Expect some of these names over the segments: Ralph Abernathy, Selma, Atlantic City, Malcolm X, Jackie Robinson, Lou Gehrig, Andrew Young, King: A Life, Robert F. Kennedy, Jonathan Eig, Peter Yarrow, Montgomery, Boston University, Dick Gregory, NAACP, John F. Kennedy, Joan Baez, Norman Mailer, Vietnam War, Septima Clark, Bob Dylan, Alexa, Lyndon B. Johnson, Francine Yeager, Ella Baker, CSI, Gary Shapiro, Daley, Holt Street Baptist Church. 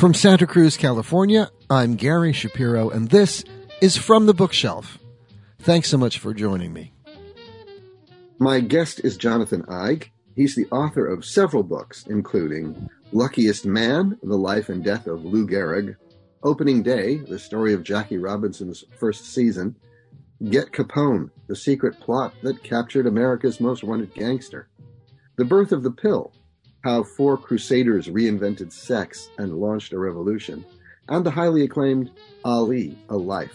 From Santa Cruz, California, I'm Gary Shapiro, and this is From the Bookshelf. Thanks so much for joining me. My guest is Jonathan Eig. He's the author of several books, including Luckiest Man, The Life and Death of Lou Gehrig, Opening Day, The Story of Jackie Robinson's First Season, Get Capone, The Secret Plot That Captured America's Most Wanted Gangster, The Birth of the Pill, How Four Crusaders Reinvented Sex and Launched a Revolution, and the highly acclaimed Ali, A Life.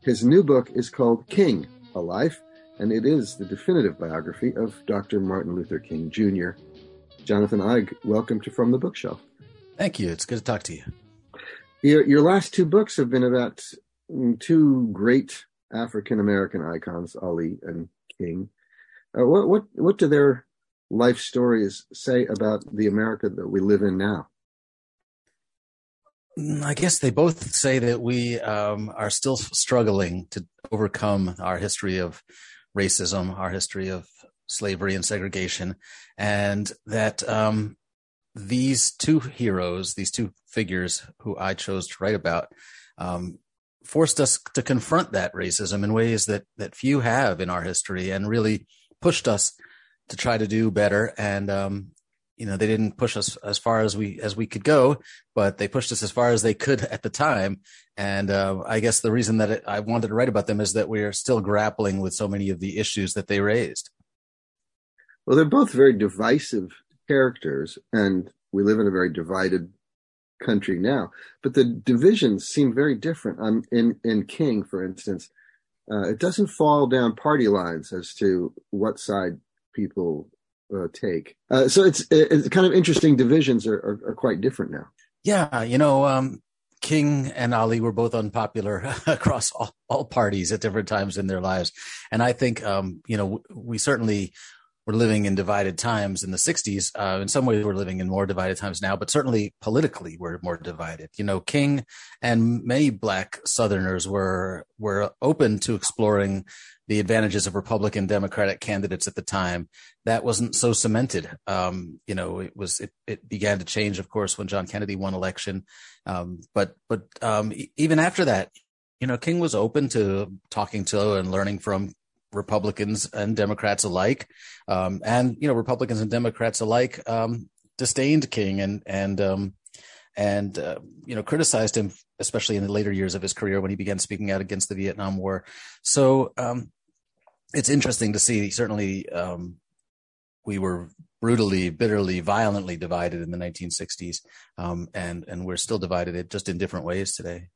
His new book is called King: A Life, and it is the definitive biography of Dr. Martin Luther King Jr. Jonathan Eig, welcome to From the Bookshelf. Thank you. It's good to talk to you. Your last two books have been about two great African-American icons, Ali and King. What do their life stories say about the America that we live in now? I guess they both say that we are still struggling to overcome our history of racism, our history of slavery and segregation, and that these two heroes, these two figures who I chose to write about, forced us to confront that racism in ways that few have in our history, and really pushed us to try to do better. And they didn't push us as far as we could go, but they pushed us as far as they could at the time. And I guess the reason that I wanted to write about them is that we are still grappling with so many of the issues that they raised. Well, they're both very divisive characters, and we live in a very divided country now. But the divisions seem very different. In King, for instance, it doesn't fall down party lines as to what side people take. So it's kind of interesting. Divisions are quite different now. Yeah, King and Ali were both unpopular across all parties at different times in their lives. And I think, we certainly were living in divided times in the 60s. In some ways, we're living in more divided times now, but certainly politically, we're more divided. King and many Black Southerners were open to exploring the advantages of Republican Democratic candidates at the time. That wasn't so cemented. It began to change, of course, when John Kennedy won election. But even after that, King was open to talking to and learning from Republicans and Democrats alike. Republicans and Democrats alike disdained King and criticized him, especially in the later years of his career when he began speaking out against the Vietnam War. So it's interesting to see. Certainly, we were brutally, bitterly, violently divided in the 1960s, and we're still divided, it just in different ways today.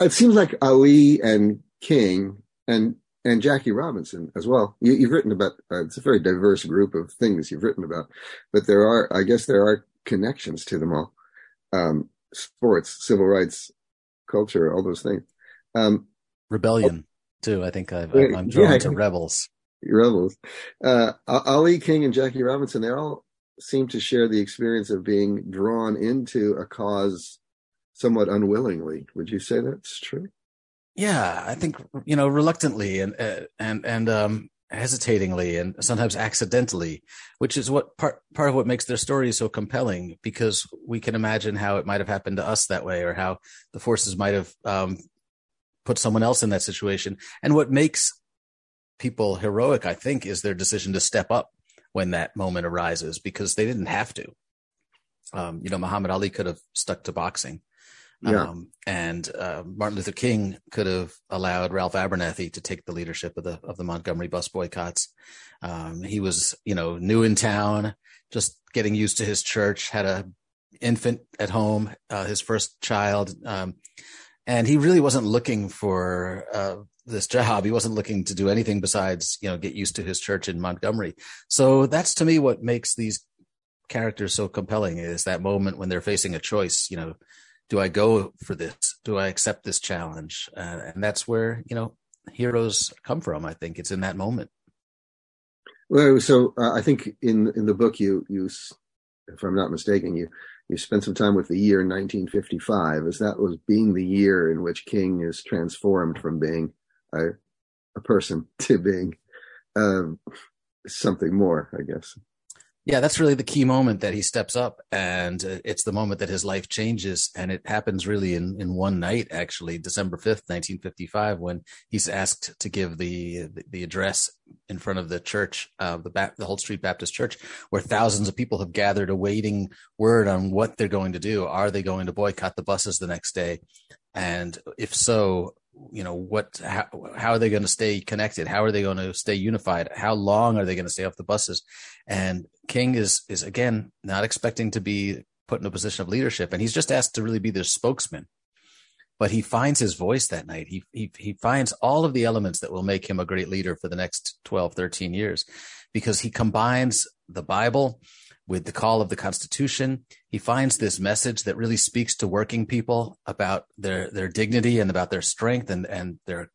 It seems like Ali and King and Jackie Robinson as well. You've written about it's a very diverse group of things you've written about, but there are connections to them all. Sports, civil rights, culture, all those things. Rebellion, too. I think I'm drawn to rebels. Rebels. Ali, King, and Jackie Robinson, they all seem to share the experience of being drawn into a cause somewhat unwillingly. Would you say that's true? Yeah, I think, reluctantly and hesitatingly, and sometimes accidentally, which is what part of what makes their story so compelling, because we can imagine how it might have happened to us that way, or how the forces might have put someone else in that situation. And what makes people heroic, I think, is their decision to step up when that moment arises, because they didn't have to. Muhammad Ali could have stuck to boxing. Yeah. And Martin Luther King could have allowed Ralph Abernathy to take the leadership of the Montgomery bus boycotts. He was, new in town, just getting used to his church, had an infant at home, his first child. And he really wasn't looking for this job. He wasn't looking to do anything besides, get used to his church in Montgomery. So that's, to me, what makes these characters so compelling, is that moment when they're facing a choice. Do I go for this? Do I accept this challenge? And that's where, heroes come from. I think it's in that moment. Well, so I think in the book, you, if I'm not mistaken, you spent some time with the year 1955, as that was being the year in which King is transformed from being a person to being something more, I guess. Yeah, that's really the key moment that he steps up, and it's the moment that his life changes, and it happens really in one night, actually, December 5th, 1955, when he's asked to give the address in front of the church, the Holt Street Baptist Church, where thousands of people have gathered awaiting word on what they're going to do. Are they going to boycott the buses the next day? And if so, you know, how are they going to stay connected? How are they going to stay unified? How long are they going to stay off the buses? And King is again, not expecting to be put in a position of leadership. And he's just asked to really be their spokesman, but he finds his voice that night. He finds all of the elements that will make him a great leader for the next 12, 13 years, because he combines the Bible with the call of the Constitution. He finds this message that really speaks to working people about their dignity and about their strength and their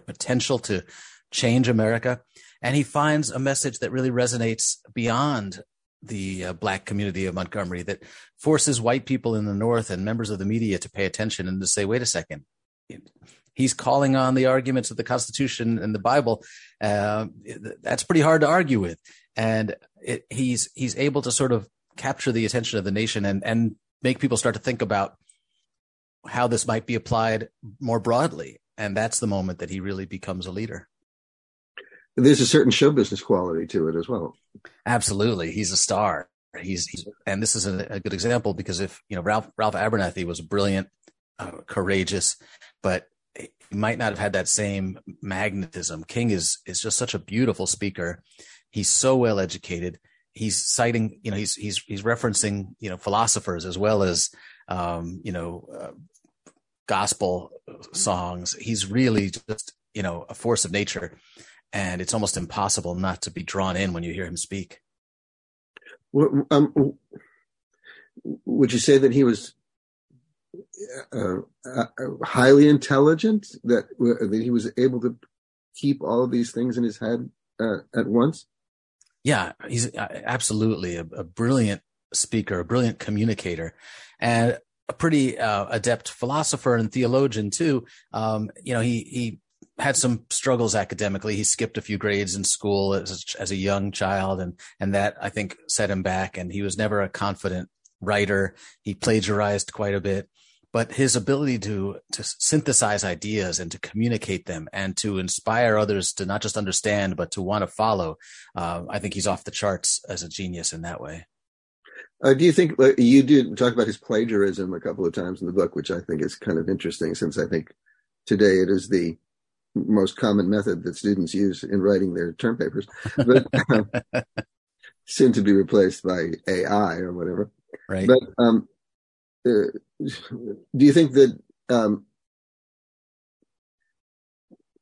potential to change America. And he finds a message that really resonates beyond the Black community of Montgomery, that forces white people in the North and members of the media to pay attention and to say, wait a second, he's calling on the arguments of the Constitution and the Bible. That's pretty hard to argue with. And he's able to sort of capture the attention of the nation and make people start to think about how this might be applied more broadly. And that's the moment that he really becomes a leader. There's a certain show business quality to it as well. Absolutely. He's a star. And this is a good example, because if, you know, Ralph Abernathy was brilliant, courageous, but he might not have had that same magnetism. King is just such a beautiful speaker. He's so well educated. He's citing, you know, he's referencing, you know, philosophers as well as, gospel songs. He's really just, you know, a force of nature, and it's almost impossible not to be drawn in when you hear him speak. Well, would you say that he was highly intelligent? That he was able to keep all of these things in his head at once? Yeah, he's absolutely a brilliant speaker, a brilliant communicator, and a pretty adept philosopher and theologian too. He had some struggles academically. He skipped a few grades in school as a young child, and that, I think, set him back. And he was never a confident writer. He plagiarized quite a bit. But his ability to synthesize ideas and to communicate them and to inspire others to not just understand, but to want to follow, I think he's off the charts as a genius in that way. Do you think you did talk about his plagiarism a couple of times in the book, which I think is kind of interesting, since I think today it is the most common method that students use in writing their term papers, but soon to be replaced by AI or whatever. Right. But, do you think that,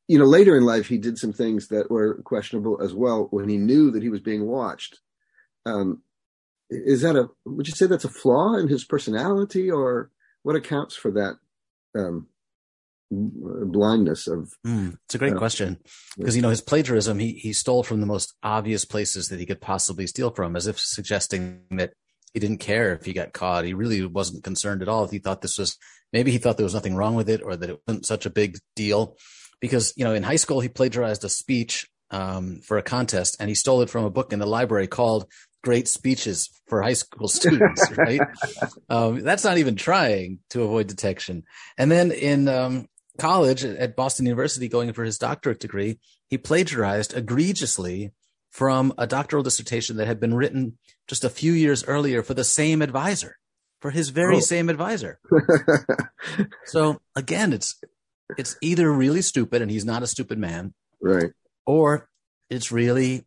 later in life, he did some things that were questionable as well when he knew that he was being watched? Would you say that's a flaw in his personality, or what accounts for that blindness of? It's a great question, because, his plagiarism, he stole from the most obvious places that he could possibly steal from, as if suggesting that he didn't care if he got caught. He really wasn't concerned at all. If he thought he thought there was nothing wrong with it, or that it wasn't such a big deal, because, in high school, he plagiarized a speech for a contest, and he stole it from a book in the library called Great Speeches for High School Students, right? That's not even trying to avoid detection. And then in college at Boston University, going in for his doctorate degree, he plagiarized egregiously from a doctoral dissertation that had been written just a few years earlier for the same advisor, for his very same advisor. So again, it's either really stupid, and he's not a stupid man, right? Or it's really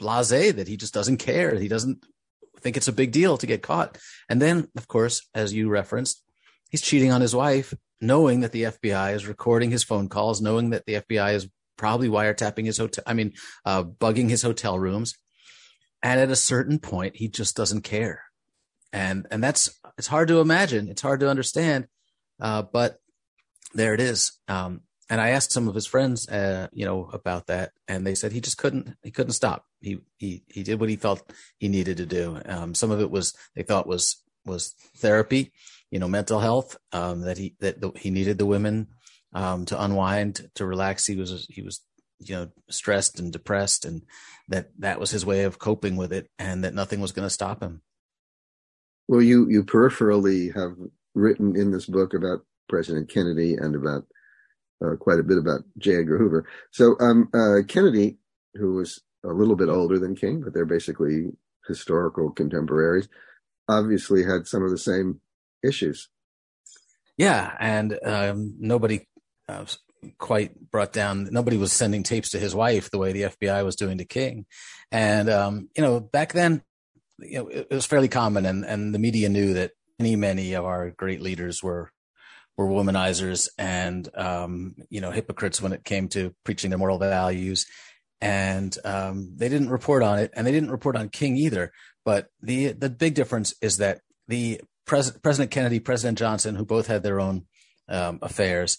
blasé that he just doesn't care. He doesn't think it's a big deal to get caught. And then, of course, as you referenced, he's cheating on his wife, knowing that the FBI is recording his phone calls, knowing that the FBI is probably wiretapping his hotel, bugging his hotel rooms. And at a certain point, he just doesn't care. And that's, it's hard to imagine. It's hard to understand. But there it is. And I asked some of his friends, about that. And they said, he couldn't stop. He did what he felt he needed to do. Some of it they thought was therapy, mental health, he needed the women, to unwind, to relax. He was stressed and depressed, and that was his way of coping with it, and that nothing was going to stop him. Well, you peripherally have written in this book about President Kennedy and about quite a bit about J. Edgar Hoover. So Kennedy, who was a little bit older than King, but they're basically historical contemporaries, obviously had some of the same issues. Yeah, and nobody quite brought down, nobody was sending tapes to his wife the way the FBI was doing to King. And, back then, it was fairly common, and the media knew that many of our great leaders were womanizers and, hypocrites when it came to preaching their moral values. And they didn't report on it, and they didn't report on King either. But the big difference is that the President Kennedy, President Johnson, who both had their own affairs,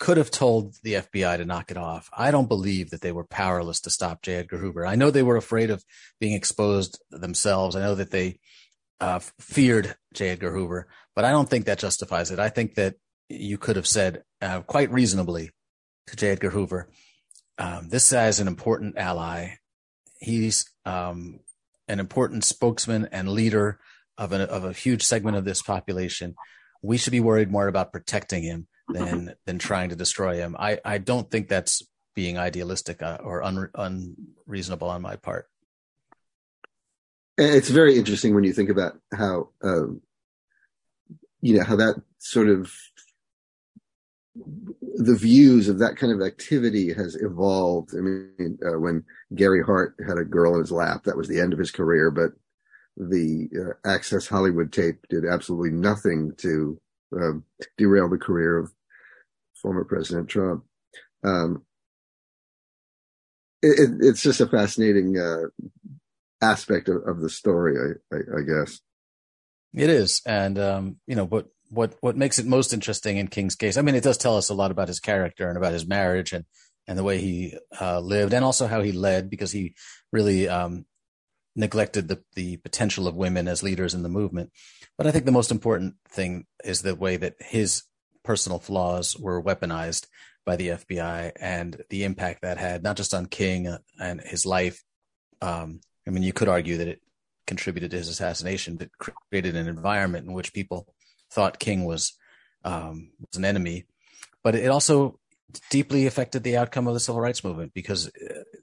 could have told the FBI to knock it off. I don't believe that they were powerless to stop J. Edgar Hoover. I know they were afraid of being exposed themselves. I know that they feared J. Edgar Hoover, but I don't think that justifies it. I think that you could have said quite reasonably to J. Edgar Hoover, this guy is an important ally. He's an important spokesman and leader of a huge segment of this population. We should be worried more about protecting him than trying to destroy him. I don't think that's being idealistic or unreasonable on my part. It's very interesting when you think about how how that sort of, the views of that kind of activity has evolved. I mean, when Gary Hart had a girl in his lap, that was the end of his career, but the Access Hollywood tape did absolutely nothing to derail the career of former President Trump. It's just a fascinating aspect of the story, I guess. It is. And, what makes it most interesting in King's case, I mean, it does tell us a lot about his character and about his marriage and the way he lived, and also how he led, because he really neglected the potential of women as leaders in the movement. But I think the most important thing is the way that his personal flaws were weaponized by the FBI and the impact that had, not just on King and his life. You could argue that it contributed to his assassination, but created an environment in which people thought King was an enemy, but it also deeply affected the outcome of the civil rights movement, because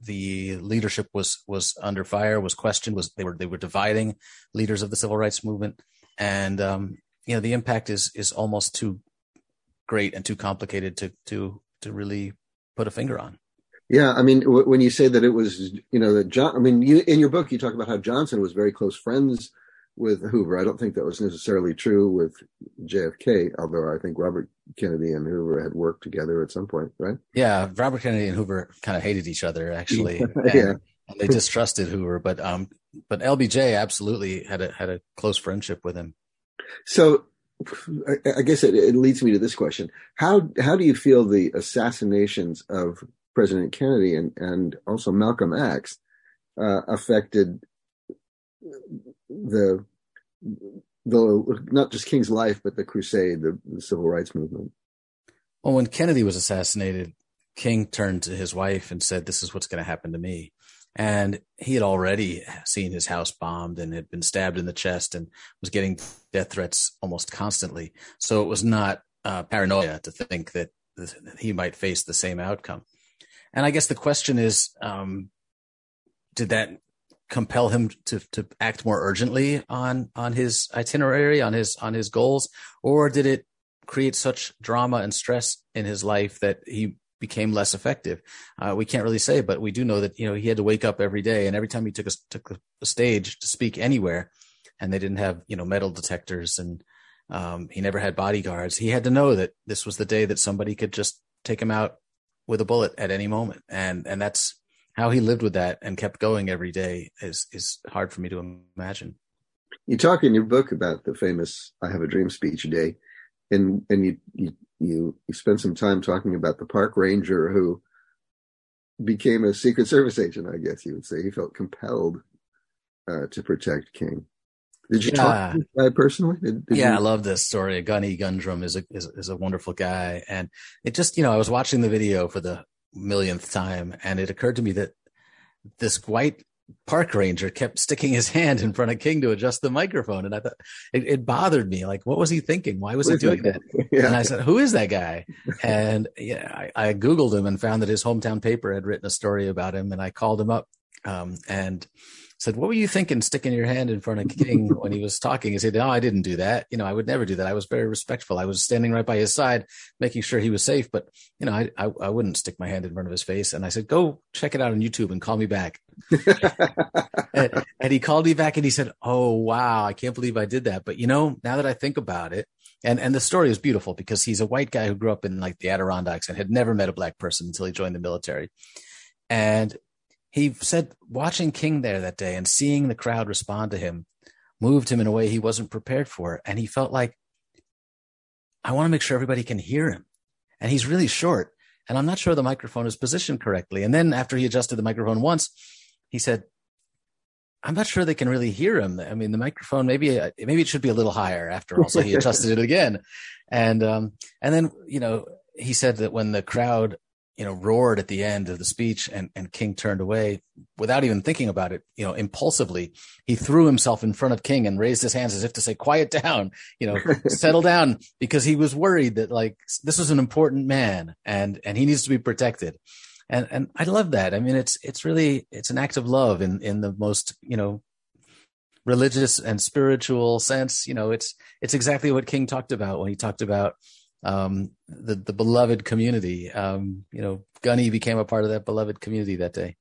the leadership was under fire, was questioned, they were dividing leaders of the civil rights movement. And, the impact is almost too great and too complicated to really put a finger on. Yeah. I mean, when you say that it was, in your book, you talk about how Johnson was very close friends with Hoover. I don't think that was necessarily true with JFK, although I think Robert Kennedy and Hoover had worked together at some point, right? Yeah, Robert Kennedy and Hoover kind of hated each other, actually. Yeah. And they distrusted Hoover, but LBJ absolutely had a close friendship with him. So I guess it leads me to this question. How do you feel the assassinations of President Kennedy and also Malcolm X affected the not just King's life, but the crusade, the civil rights movement? Well, when Kennedy was assassinated, King turned to his wife and said, "This is what's going to happen to me." And he had already seen his house bombed and had been stabbed in the chest and was getting death threats almost constantly. So it was not paranoia to think that he might face the same outcome. And I guess the question is, did that compel him to act more urgently on his itinerary, on his goals, or did it create such drama and stress in his life that he became less effective? We can't really say, but we do know that he had to wake up every day, and every time he took a stage to speak anywhere, and they didn't have metal detectors, and he never had bodyguards. He had to know that this was the day that somebody could just take him out with a bullet at any moment, and that's how he lived with that and kept going every day is hard for me to imagine. You talk in your book about the famous "I Have a Dream" speech day, and you spend some time talking about the park ranger who became a Secret Service agent. I guess you would say he felt compelled to protect King. Did you talk to this guy personally? I love this story. Gunny Gundrum is a wonderful guy, and it just I was watching the video for the millionth time, and it occurred to me that this white park ranger kept sticking his hand in front of King to adjust the microphone, and I thought it bothered me. Like, what was he thinking? Why was he doing that? Yeah. And I said, "Who is that guy?" And yeah, I Googled him and found that his hometown paper had written a story about him, and I called him up and said, "What were you thinking, sticking your hand in front of King when he was talking?" He said, "No, I didn't do that. You know, I would never do that. I was very respectful. I was standing right by his side, making sure he was safe. But you know, I wouldn't stick my hand in front of his face." And I said, "Go check it out on YouTube and call me back." and he called me back and he said, "Oh wow, I can't believe I did that. But you know, now that I think about it, and the story is beautiful because he's a white guy who grew up in like the Adirondacks and had never met a black person until he joined the military, and." He said watching King there that day and seeing the crowd respond to him moved him in a way he wasn't prepared for. And he felt like, I want to make sure everybody can hear him. And he's really short. And I'm not sure the microphone is positioned correctly. And then after he adjusted the microphone once, he said, I'm not sure they can really hear him. I mean, the microphone, maybe it should be a little higher after all. So he adjusted it again. And then, you know, he said that when the crowd, you know, roared at the end of the speech and King turned away without even thinking about it, you know, impulsively, he threw himself in front of King and raised his hands as if to say, quiet down, you know, settle down, because he was worried that like, this is an important man and he needs to be protected. And I love that. I mean, it's really an act of love in the most, you know, religious and spiritual sense. You know, it's exactly what King talked about when he talked about, the beloved community. You know, Gunny became a part of that beloved community that day.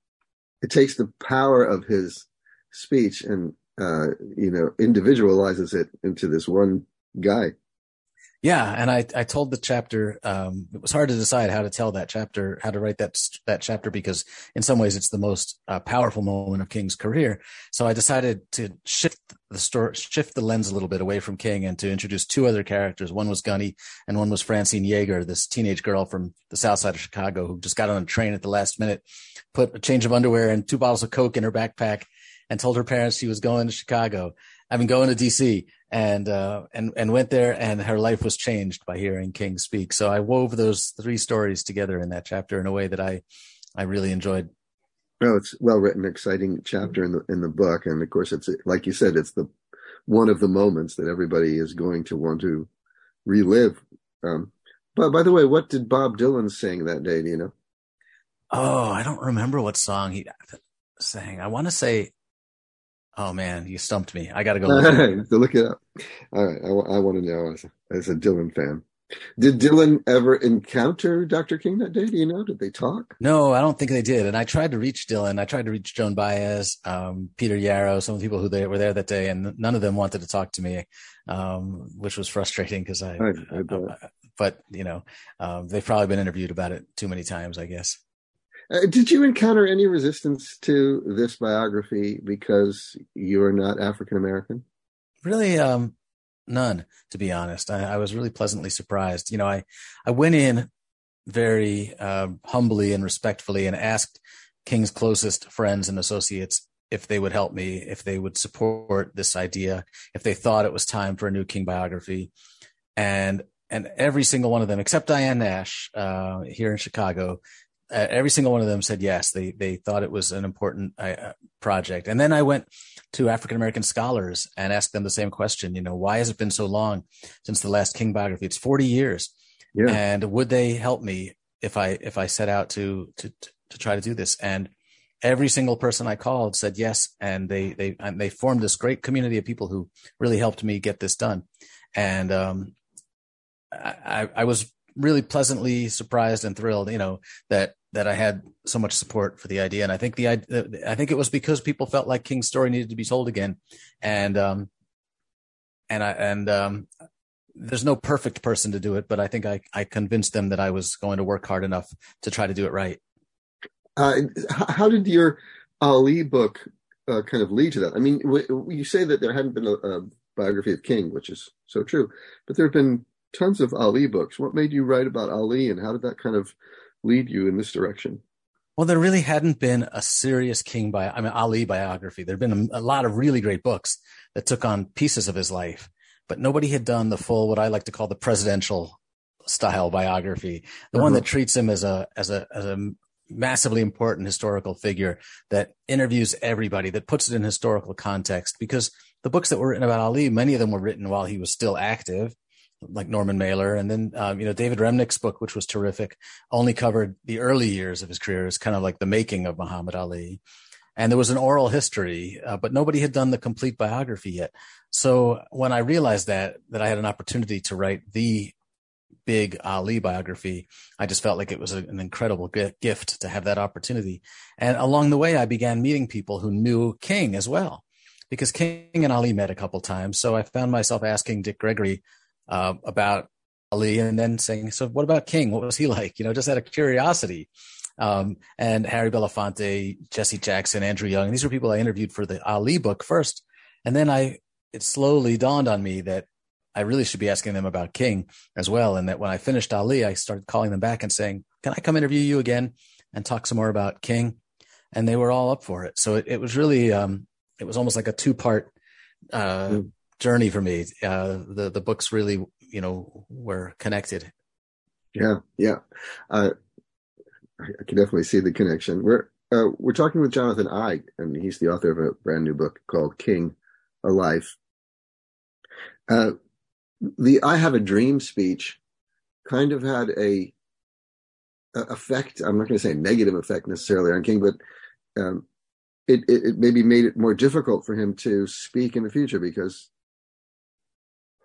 It takes the power of his speech and, you know, individualizes it into this one guy. Yeah. And I told the chapter, it was hard to decide how to tell that chapter, how to write that chapter, because in some ways it's the most powerful moment of King's career. So I decided to shift the lens a little bit away from King and to introduce two other characters. One was Gunny and one was Francine Yeager, this teenage girl from the South Side of Chicago who just got on a train at the last minute, put a change of underwear and 2 bottles of Coke in her backpack and told her parents she was going to Chicago. I mean, going to DC, and went there, and her life was changed by hearing King speak. So I wove those 3 stories together in that chapter in a way that I really enjoyed. Oh, it's well written, exciting chapter in the book, and of course, it's like you said, it's the one of the moments that everybody is going to want to relive. But by the way, what did Bob Dylan sing that day? Do you know? Oh, I don't remember what song he sang. I want to say. Oh man, you stumped me. I got to go look it up. All right. I want to know as a Dylan fan. Did Dylan ever encounter Dr. King that day? Do you know? Did they talk? No, I don't think they did. And I tried to reach Dylan. I tried to reach Joan Baez, Peter Yarrow, some of the people who were there that day, and none of them wanted to talk to me, which was frustrating because but you know, they've probably been interviewed about it too many times, I guess. Did you encounter any resistance to this biography because you are not African-American? Really, none, to be honest. I was really pleasantly surprised. You know, I went in very humbly and respectfully and asked King's closest friends and associates if they would help me, if they would support this idea, if they thought it was time for a new King biography. And every single one of them, except Diane Nash here in Chicago, every single one of them said yes. They thought it was an important project. And then I went to African-American scholars and asked them the same question. You know, why has it been so long since the last King biography? It's 40 years. Yeah. And would they help me if I set out to try to do this? And every single person I called said yes. And they formed this great community of people who really helped me get this done. And I was really pleasantly surprised and thrilled, you know, that I had so much support for the idea. And I think I think it was because people felt like King's story needed to be told again. And there's no perfect person to do it, but I think I convinced them that I was going to work hard enough to try to do it right. How did your Ali book kind of lead to that? I mean, you say that there hadn't been a biography of King, which is so true, but there have been tons of Ali books. What made you write about Ali, and how did that kind of lead you in this direction? Well, there really hadn't been a serious King Ali biography. There'd been a lot of really great books that took on pieces of his life, but nobody had done the full, what I like to call the presidential style biography, the one that treats him as a massively important historical figure, that interviews everybody, that puts it in historical context. Because the books that were written about Ali, many of them were written while he was still active, like Norman Mailer. And then, David Remnick's book, which was terrific, only covered the early years of his career. It's kind of like the making of Muhammad Ali. And there was an oral history, but nobody had done the complete biography yet. So when I realized that I had an opportunity to write the big Ali biography, I just felt like it was an incredible gift to have that opportunity. And along the way, I began meeting people who knew King as well, because King and Ali met a couple times. So I found myself asking Dick Gregory about Ali, and then saying, so what about King? What was he like? Just out of curiosity. And Harry Belafonte, Jesse Jackson, Andrew Young. These were people I interviewed for the Ali book first. And then it slowly dawned on me that I really should be asking them about King as well. And that when I finished Ali, I started calling them back and saying, can I come interview you again and talk some more about King? And they were all up for it. So it was really, it was almost like a two-part journey for me. The books really, were connected. Yeah. Yeah. I can definitely see the connection. We're talking with Jonathan Eig, and he's the author of a brand new book called King: A Life. The "I Have a Dream" speech kind of had a effect. I'm not going to say negative effect necessarily on King, but it maybe made it more difficult for him to speak in the future, because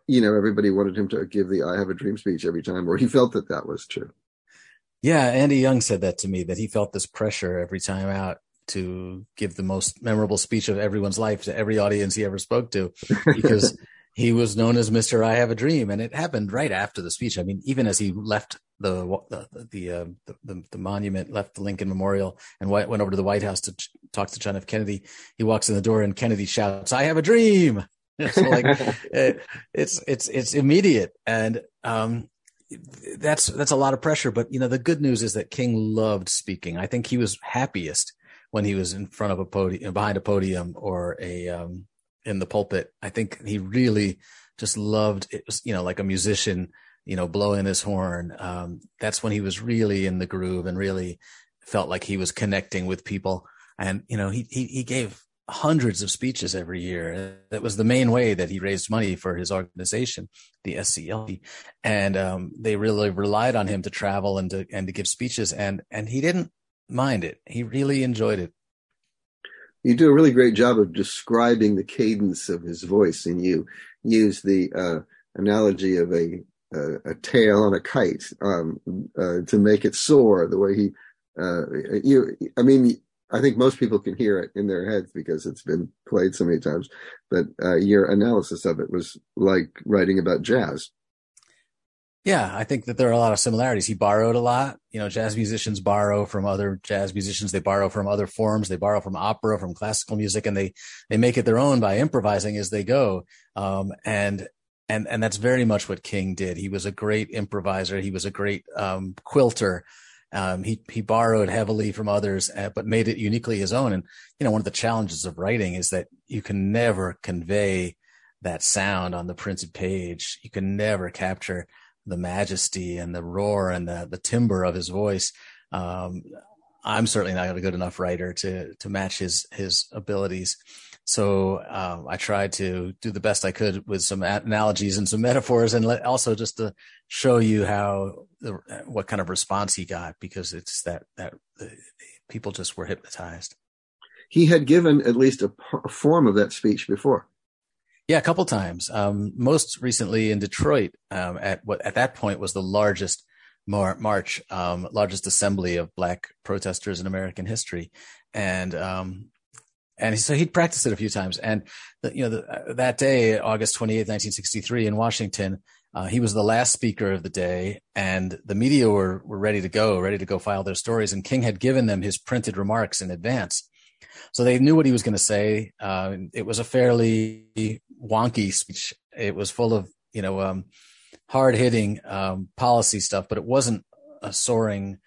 everybody wanted him to give the "I Have a Dream" speech every time, or he felt that was true. Yeah, Andy Young said that to me, that he felt this pressure every time out to give the most memorable speech of everyone's life to every audience he ever spoke to, because he was known as Mr. I Have a Dream. And it happened right after the speech. I mean, even as he left the monument, left the Lincoln Memorial, and went over to the White House to talk to John F. Kennedy, he walks in the door and Kennedy shouts, "I have a dream!" So it's immediate. And that's a lot of pressure, but the good news is that King loved speaking. I think he was happiest when he was in front of a podium, behind a podium, or in the pulpit. I think he really just loved it. It was, like a musician, blowing his horn. That's when he was really in the groove and really felt like he was connecting with people. And he gave hundreds of speeches every year. That was the main way that he raised money for his organization, the SCLC. And they really relied on him to travel and to give speeches, and he didn't mind it. He really enjoyed it. You do a really great job of describing the cadence of his voice, and you use the analogy of a tail on a kite to make it soar, the way he I think most people can hear it in their heads because it's been played so many times, but your analysis of it was like writing about jazz. Yeah, I think that there are a lot of similarities. He borrowed a lot. Jazz musicians borrow from other jazz musicians. They borrow from other forms. They borrow from opera, from classical music, and they make it their own by improvising as they go. And that's very much what King did. He was a great improviser. He was a great quilter. He borrowed heavily from others, but made it uniquely his own. And, one of the challenges of writing is that you can never convey that sound on the printed page. You can never capture the majesty and the roar and the timbre of his voice. I'm certainly not a good enough writer to match his abilities. So I tried to do the best I could with some analogies and some metaphors, and also just to show you what kind of response he got, because it's that people just were hypnotized. He had given at least a form of that speech before. Yeah, a couple times. Most recently in Detroit, at what at that point was the largest march, largest assembly of Black protesters in American history, and so he'd practiced it a few times. And that day, August 28th, 1963, in Washington, he was the last speaker of the day, and the media were ready to go file their stories. And King had given them his printed remarks in advance, so they knew what he was going to say. It was a fairly wonky speech. It was full of hard-hitting policy stuff, but it wasn't a soaring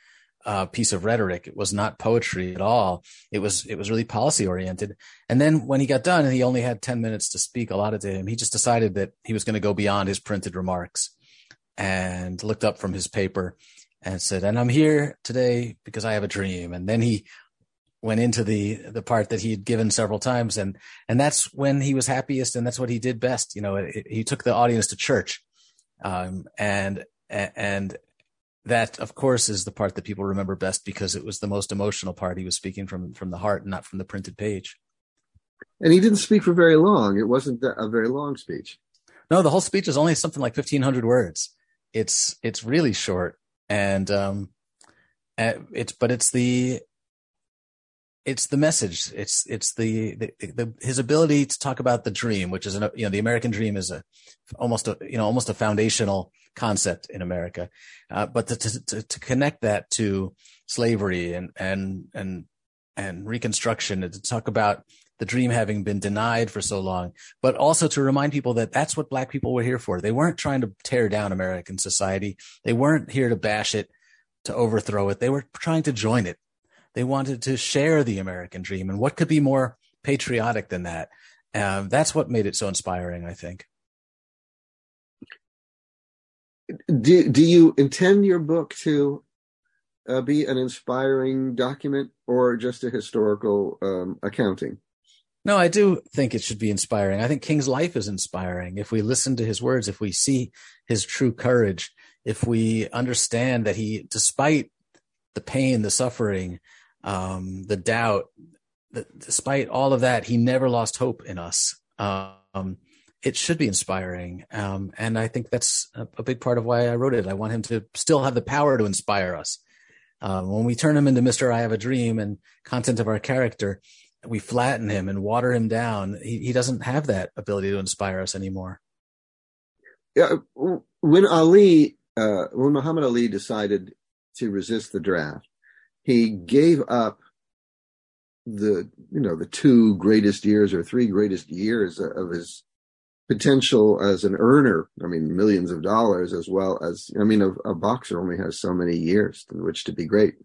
piece of rhetoric. It was not poetry at all. It was really policy oriented. And then when he got done, and he only had 10 minutes to speak allotted to him, he just decided that he was going to go beyond his printed remarks. and looked up from his paper and said, "And I'm here today because I have a dream." And then he went into the part that he had given several times. And that's when he was happiest. And that's what he did best. You know, he took the audience to church. And that, of course, is the part that people remember best because it was the most emotional part. He was speaking from the heart, not from the printed page. And he didn't speak for very long. It wasn't a very long speech. No, the whole speech is only something like 1,500 words. It's really short, but it's the message. It's his ability to talk about the dream, which is the American dream is almost a foundational concept in America, but to connect that to slavery and Reconstruction, and to talk about the dream having been denied for so long, but also to remind people that that's what Black people were here for. They weren't trying to tear down American society. They weren't here to bash it, to overthrow it. They were trying to join it. They wanted to share the American dream. And what could be more patriotic than that? That's what made it so inspiring, I think. Do you intend your book to be an inspiring document or just a historical accounting? No, I do think it should be inspiring. I think King's life is inspiring. If we listen to his words, if we see his true courage, if we understand that he, despite the pain, the suffering, the doubt, despite all of that, he never lost hope in us. It should be inspiring. And I think that's a big part of why I wrote it. I want him to still have the power to inspire us. When we turn him into Mr. I Have a Dream and content of our character, we flatten him and water him down. He doesn't have that ability to inspire us anymore. Yeah, when Muhammad Ali decided to resist the draft, he gave up the two greatest years or three greatest years of his potential as an earner. I mean, millions of dollars, as well as, I mean, a boxer only has so many years in which to be great.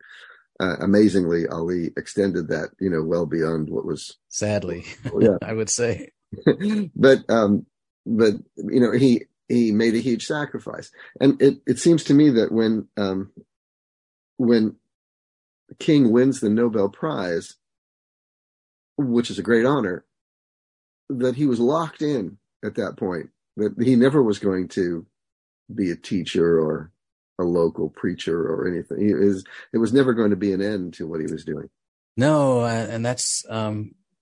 Amazingly, Ali extended that, well beyond what was, sadly, yeah. I would say. but he made a huge sacrifice, and it seems to me that when King wins the Nobel Prize, which is a great honor, that he was locked in at that point, that he never was going to be a teacher or a local preacher or anything. It was never going to be an end to what he was doing. No, and that's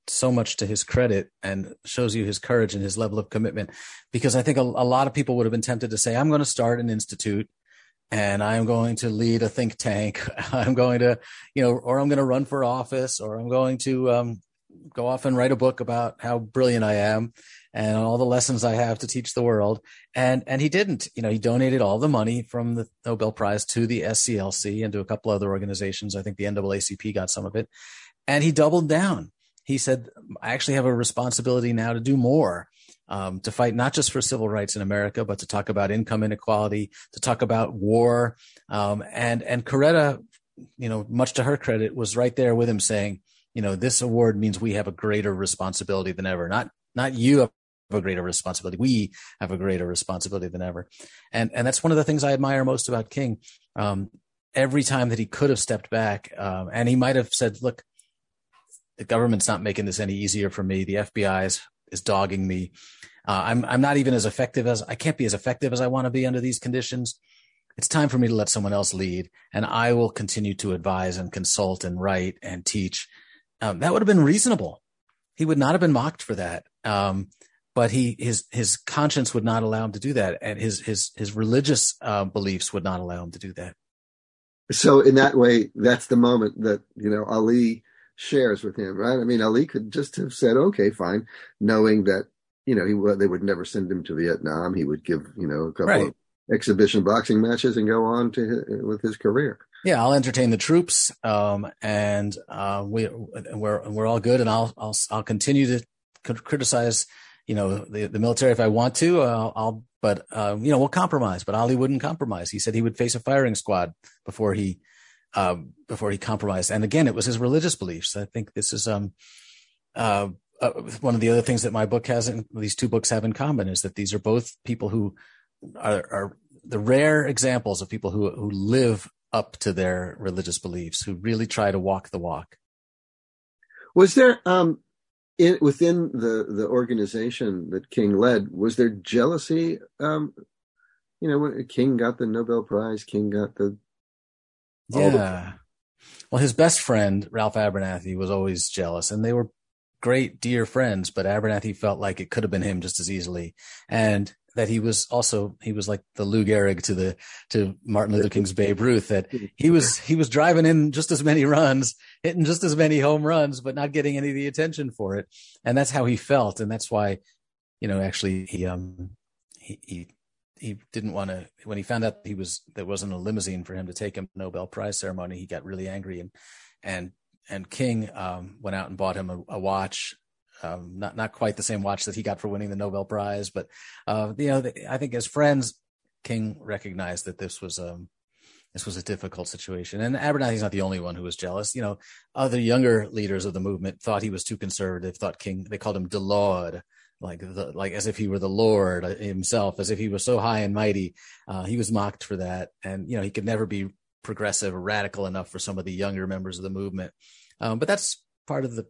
so much to his credit, and shows you his courage and his level of commitment, because I think a lot of people would have been tempted to say, I'm going to start an institute and I'm going to lead a think tank. I'm going to, or I'm going to run for office, or I'm going to go off and write a book about how brilliant I am and all the lessons I have to teach the world. And he didn't. He donated all the money from the Nobel Prize to the SCLC and to a couple other organizations. I think the NAACP got some of it. And he doubled down. He said, I actually have a responsibility now to do more, to fight not just for civil rights in America, but to talk about income inequality, to talk about war. And Coretta, much to her credit, was right there with him saying, this award means we have a greater responsibility than ever. Not you have a greater responsibility. We have a greater responsibility than ever. And that's one of the things I admire most about King. Every time that he could have stepped back, and he might have said, look, the government's not making this any easier for me. The FBI is dogging me. I'm not even as effective as I can't be as effective as I want to be under these conditions. It's time for me to let someone else lead, and I will continue to advise and consult and write and teach. That would have been reasonable. He would not have been mocked for that. But his conscience would not allow him to do that, and his religious beliefs would not allow him to do that. So in that way, that's the moment that Ali shares with him, right? I mean, Ali could just have said, okay, fine, knowing that, they would never send him to Vietnam. He would give, a couple of exhibition boxing matches and go on with his career. Yeah. I'll entertain the troops. We're all good. And I'll continue to criticize, the military if I want to, but we'll compromise. But Ali wouldn't compromise. He said he would face a firing squad before he compromised. And again, it was his religious beliefs. I think this is one of the other things that my book has, these two books have in common, is that these are both people who are the rare examples of people who live up to their religious beliefs, who really try to walk the walk. Was there, within the organization that King led, was there jealousy? You know, King got the Nobel Prize, King got the... Yeah. Well, his best friend, Ralph Abernathy, was always jealous, and they were great, dear friends, but Abernathy felt like it could have been him just as easily. And that he was like the Lou Gehrig to Martin Luther King's Babe Ruth, that he was driving in just as many runs, hitting just as many home runs, but not getting any of the attention for it. And that's how he felt. And that's why, you know, actually he didn't want to, when he found out there wasn't a limousine for him to take him to the Nobel Prize ceremony, he got really angry and King went out and bought him a watch, not quite the same watch that he got for winning the Nobel Prize, but you know, I think as friends, King recognized that this was a difficult situation. And Abernathy's not the only one who was jealous. You know, other younger leaders of the movement thought he was too conservative, thought King, they called him de Lord, like as if he were the Lord himself, as if he was so high and mighty. He was mocked for that, and you know, he could never be progressive or radical enough for some of the younger members of the movement. But that's part of the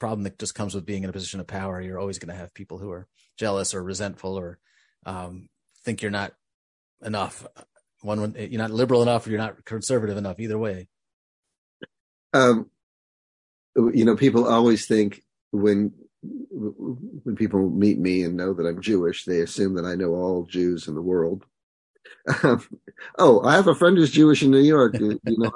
problem that just comes with being in a position of power. You're always going to have people who are jealous or resentful or think you're not enough. You're not liberal enough, or you're not conservative enough, either way. You know, people always think when people meet me and know that I'm Jewish, they assume that I know all Jews in the world. Oh, I have a friend who's Jewish in New York. You know,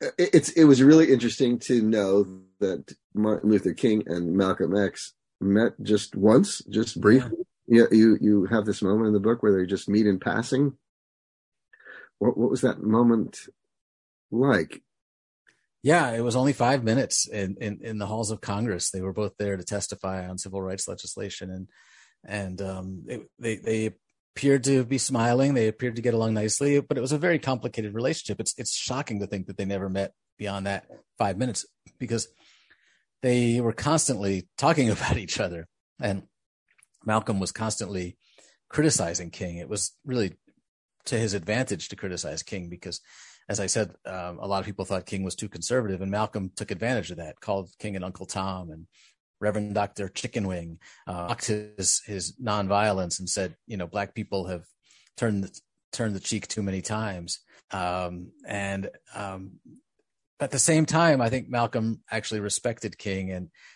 it was really interesting to know that Martin Luther King and Malcolm X met just once, just briefly. Yeah, you have this moment in the book where they just meet in passing. What was that moment like? Yeah, it was only 5 minutes in the halls of Congress. They were both there to testify on civil rights legislation, and they appeared to be smiling. They appeared to get along nicely, but it was a very complicated relationship. It's shocking to think that they never met beyond that 5 minutes, because they were constantly talking about each other, and Malcolm was constantly criticizing King. It was really to his advantage to criticize King, because, as I said, a lot of people thought King was too conservative, and Malcolm took advantage of that, called King and Uncle Tom and Reverend Dr. Chicken Wing, his nonviolence, and said, you know, black people have turned the cheek too many times. At the same time, I think Malcolm actually respected King,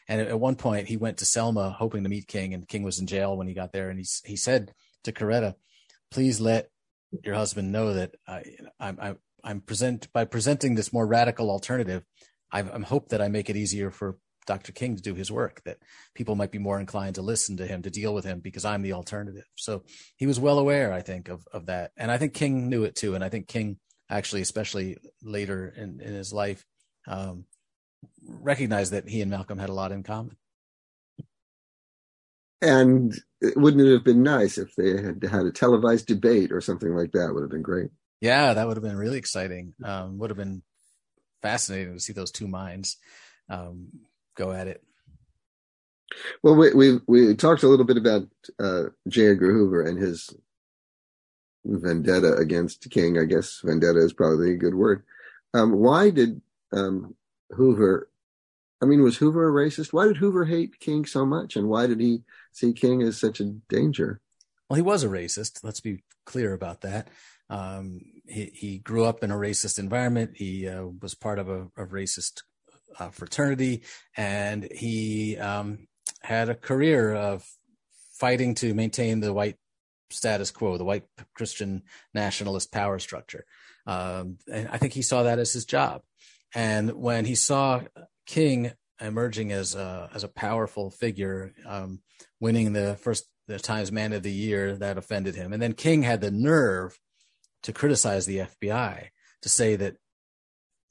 and at one point he went to Selma hoping to meet King, and King was in jail when he got there, and he said to Coretta, "Please let your husband know that I'm presenting this more radical alternative. I'm hope that I make it easier for Dr. King to do his work, that people might be more inclined to listen to him, to deal with him, because I'm the alternative." So he was well aware, I think, of that. And I think King knew it too. And I think King actually, especially later in his life, recognized that he and Malcolm had a lot in common. And wouldn't it have been nice if they had had a televised debate or something like that? Would have been great. Yeah, that would have been really exciting. Would have been fascinating to see those two minds go at it. Well, we talked a little bit about J. Edgar Hoover and his vendetta against King. I guess vendetta is probably a good word. Why did Hoover? I mean, was Hoover a racist? Why did Hoover hate King so much, and why did he see King as such a danger? Well, he was a racist. Let's be clear about that. He grew up in a racist environment. He was part of a racist fraternity, and he had a career of fighting to maintain the white status quo, the white Christian nationalist power structure. And I think he saw that as his job. And when he saw King emerging as a powerful figure, winning the Times Man of the Year, that offended him. And then King had the nerve to criticize the FBI, to say that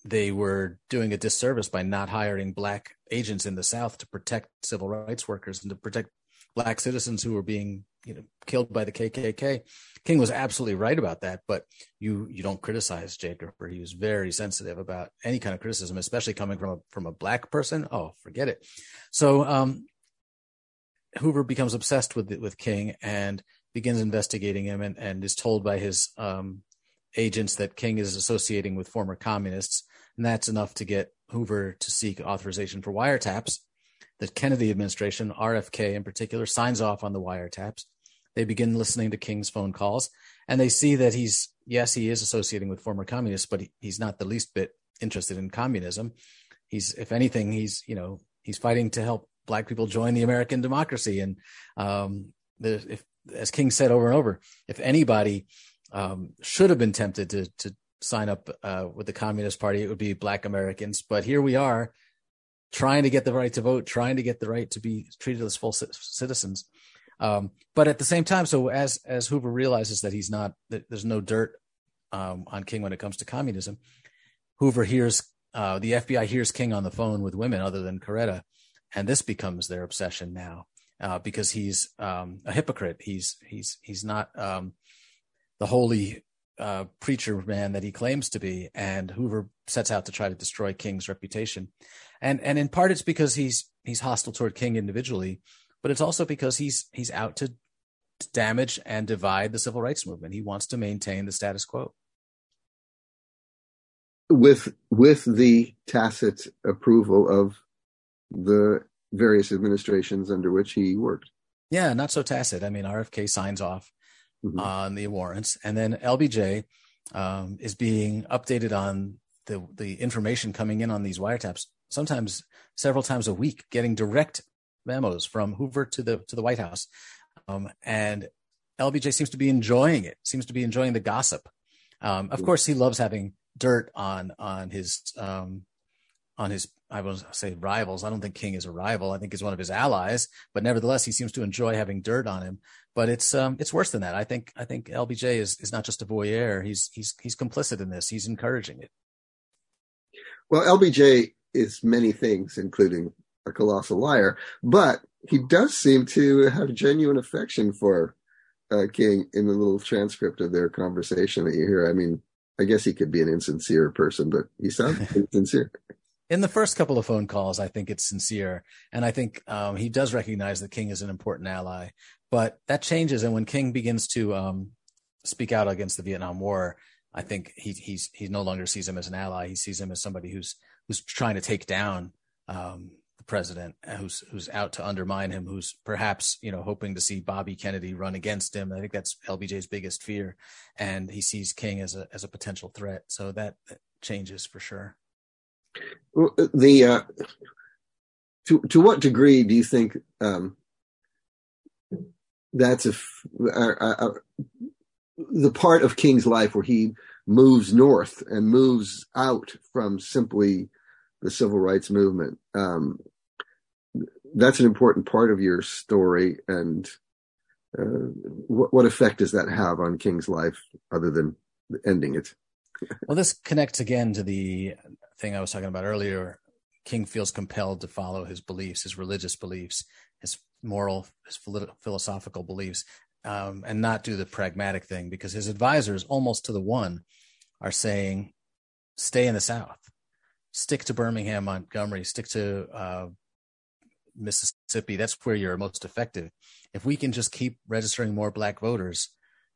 they were doing a disservice by not hiring black agents in the South to protect civil rights workers and to protect black citizens who were being, you know, killed by the KKK. King was absolutely right about that, but you don't criticize J. Edgar Hoover. He was very sensitive about any kind of criticism, especially coming from a black person. Oh, forget it. So Hoover becomes obsessed with King, and begins investigating him and is told by his agents that King is associating with former communists. And that's enough to get Hoover to seek authorization for wiretaps. The Kennedy administration, RFK in particular, signs off on the wiretaps. They begin listening to King's phone calls, and they see that he is associating with former communists, but he's not the least bit interested in communism. He's, if anything, he's fighting to help Black people join the American democracy. And as King said over and over, if anybody should have been tempted to sign up with the Communist Party, it would be Black Americans. But here we are, trying to get the right to vote, trying to get the right to be treated as full citizens. But at the same time, so as Hoover realizes that that there's no dirt on King when it comes to communism, Hoover hears, the FBI hears King on the phone with women other than Coretta. And this becomes their obsession now, because he's a hypocrite. He's not the holy preacher man that he claims to be. And Hoover sets out to try to destroy King's reputation. And in part, it's because he's hostile toward King individually, but it's also because he's out to damage and divide the civil rights movement. He wants to maintain the status quo. With the tacit approval of the various administrations under which he worked. Yeah, not so tacit. I mean, RFK signs off on the warrants, and then LBJ is being updated on the information coming in on these wiretaps, sometimes several times a week, getting direct memos from Hoover to the White House. And LBJ seems to be enjoying the gossip. Of course, he loves having dirt on his, I will say, rivals. I don't think King is a rival. I think he's one of his allies, but nevertheless, he seems to enjoy having dirt on him. But it's worse than that. I think LBJ is not just a voyeur. He's complicit in this. He's encouraging it. Well, LBJ is many things, including a colossal liar, but he does seem to have genuine affection for King in the little transcript of their conversation that you hear. I mean, I guess he could be an insincere person, but he sounds sincere. In the first couple of phone calls, I think it's sincere. And I think he does recognize that King is an important ally, but that changes. And when King begins to speak out against the Vietnam War, I think he no longer sees him as an ally. He sees him as somebody who's trying to take down the president, who's out to undermine him, who's perhaps, hoping to see Bobby Kennedy run against him. I think that's LBJ's biggest fear. And he sees King as a potential threat. So that changes for sure. The to what degree do you think that's the part of King's life where he moves north and moves out from simply the civil rights movement? That's an important part of your story, and what effect does that have on King's life other than ending it? Well, this connects again to the thing I was talking about earlier. King feels compelled to follow his beliefs, his religious beliefs, his moral, his philosophical beliefs, and not do the pragmatic thing, because his advisors, almost to the one, are saying, stay in the South, stick to Birmingham, Montgomery, stick to Mississippi. That's where you're most effective. If we can just keep registering more Black voters,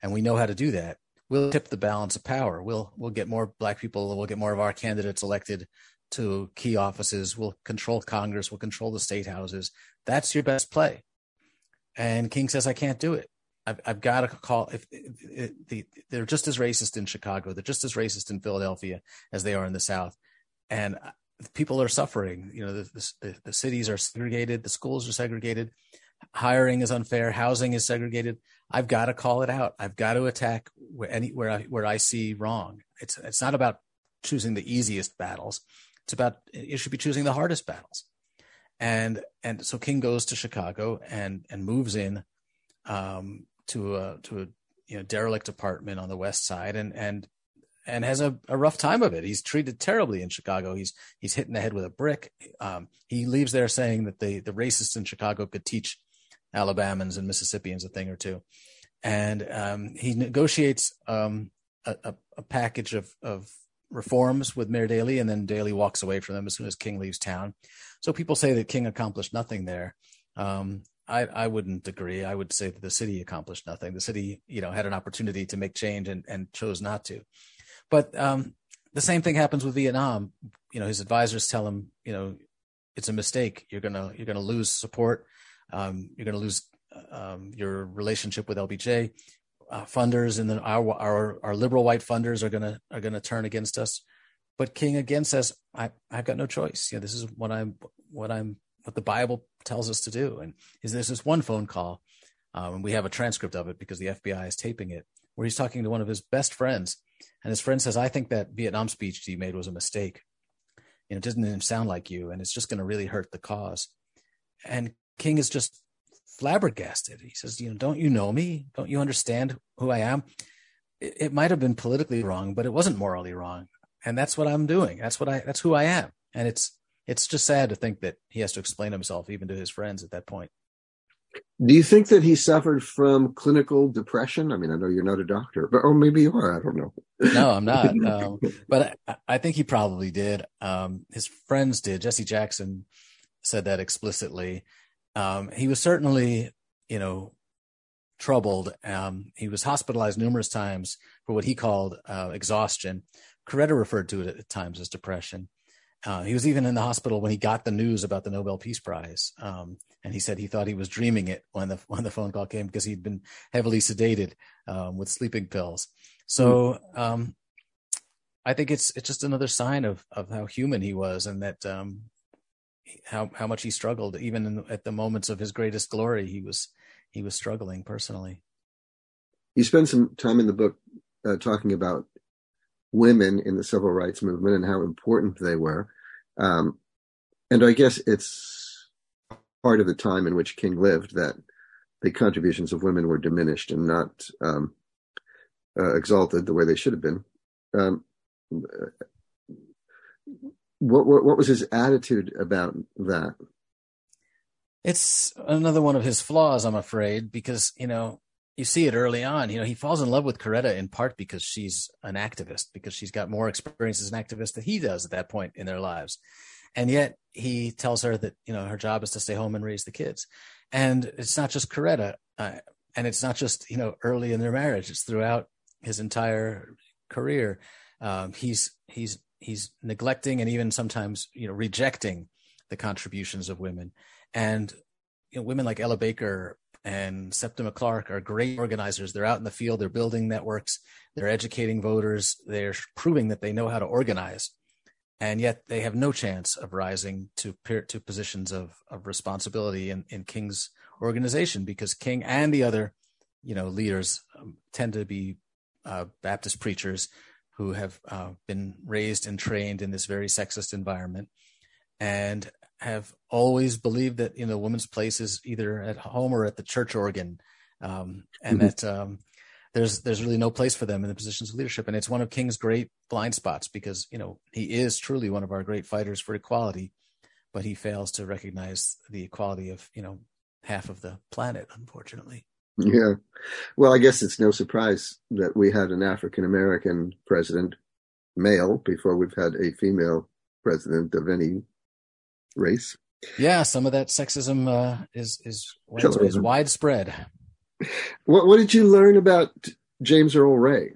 and we know how to do that, we'll tip the balance of power. We'll get more Black people. We'll get more of our candidates elected to key offices. We'll control Congress. We'll control the state houses. That's your best play. And King says, I can't do it. I've got to call. They're just as racist in Chicago. They're just as racist in Philadelphia as they are in the South. And people are suffering. The cities are segregated. The schools are segregated. Hiring is unfair. Housing is segregated. I've got to call it out. I've got to attack where I see wrong. It's not about choosing the easiest battles. It's about, you should be choosing the hardest battles. And so King goes to Chicago and moves in to a derelict apartment on the West Side and has a rough time of it. He's treated terribly in Chicago. He's hit in the head with a brick. He leaves there saying that the racists in Chicago could teach Alabamans and Mississippians a thing or two, and he negotiates a package of reforms with Mayor Daley, and then Daley walks away from them as soon as King leaves town. So people say that King accomplished nothing there, I wouldn't agree. I would say that the city accomplished nothing. The city, had an opportunity to make change and chose not to. But the same thing happens with Vietnam. His advisors tell him, it's a mistake. You're gonna lose support. You're gonna lose your relationship with LBJ. Funders and then our liberal white funders are gonna turn against us. But King again says, I've got no choice. This is what the Bible tells us to do. And there's this one phone call, and we have a transcript of it because the FBI is taping it, where he's talking to one of his best friends. And his friend says, I think that Vietnam speech he made was a mistake. It doesn't even sound like you, and it's just going to really hurt the cause. And King is just flabbergasted. He says, don't you know me? Don't you understand who I am? It might have been politically wrong, but it wasn't morally wrong. And that's what I'm doing. That's who I am. And it's just sad to think that he has to explain himself even to his friends at that point. Do you think that he suffered from clinical depression? I mean, I know you're not a doctor, but maybe you are. I don't know. No, I'm not. But I think he probably did. His friends did. Jesse Jackson said that explicitly. He was certainly, troubled. He was hospitalized numerous times for what he called exhaustion. Coretta referred to it at times as depression. He was even in the hospital when he got the news about the Nobel Peace Prize. And he said he thought he was dreaming it when the phone call came because he'd been heavily sedated with sleeping pills. So I think it's just another sign of how human he was, and that how much he struggled. Even at the moments of his greatest glory, he was struggling personally. You spend some time in the book talking about women in the civil rights movement and how important they were. And I guess it's part of the time in which King lived that the contributions of women were diminished and not exalted the way they should have been. What was his attitude about that? It's another one of his flaws, I'm afraid, because, you see it early on. He falls in love with Coretta in part because she's an activist, because she's got more experience as an activist than he does at that point in their lives. And yet he tells her that, her job is to stay home and raise the kids. And it's not just Coretta. And it's not just, early in their marriage. It's throughout his entire career. He's neglecting and even sometimes, rejecting the contributions of women. And, women like Ella Baker and Septima Clark are great organizers. They're out in the field. They're building networks. They're educating voters. They're proving that they know how to organize. And yet they have no chance of rising to positions of responsibility in King's organization, because King and the other, leaders tend to be Baptist preachers who have been raised and trained in this very sexist environment and have always believed that woman's place is either at home or at the church organ, and that there's really no place for them in the positions of leadership. And it's one of King's great blind spots, because he is truly one of our great fighters for equality, but he fails to recognize the equality of half of the planet, unfortunately. Yeah, well, I guess it's no surprise that we had an African American president, male, before we've had a female president of any race. Yeah, some of that sexism is widespread. What did you learn about James Earl Ray?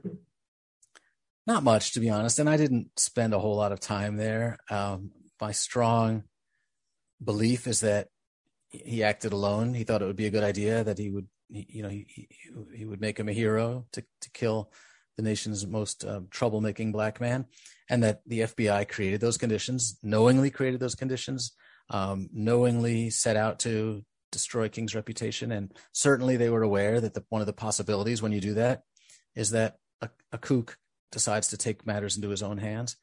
Not much, to be honest, and I didn't spend a whole lot of time there. My strong belief is that he acted alone. He thought it would be a good idea that he would, he would make him a hero to kill the nation's most troublemaking black man, and that the FBI created those conditions, knowingly created those conditions, knowingly set out to destroy King's reputation. And certainly they were aware that one of the possibilities when you do that is that a kook decides to take matters into his own hands.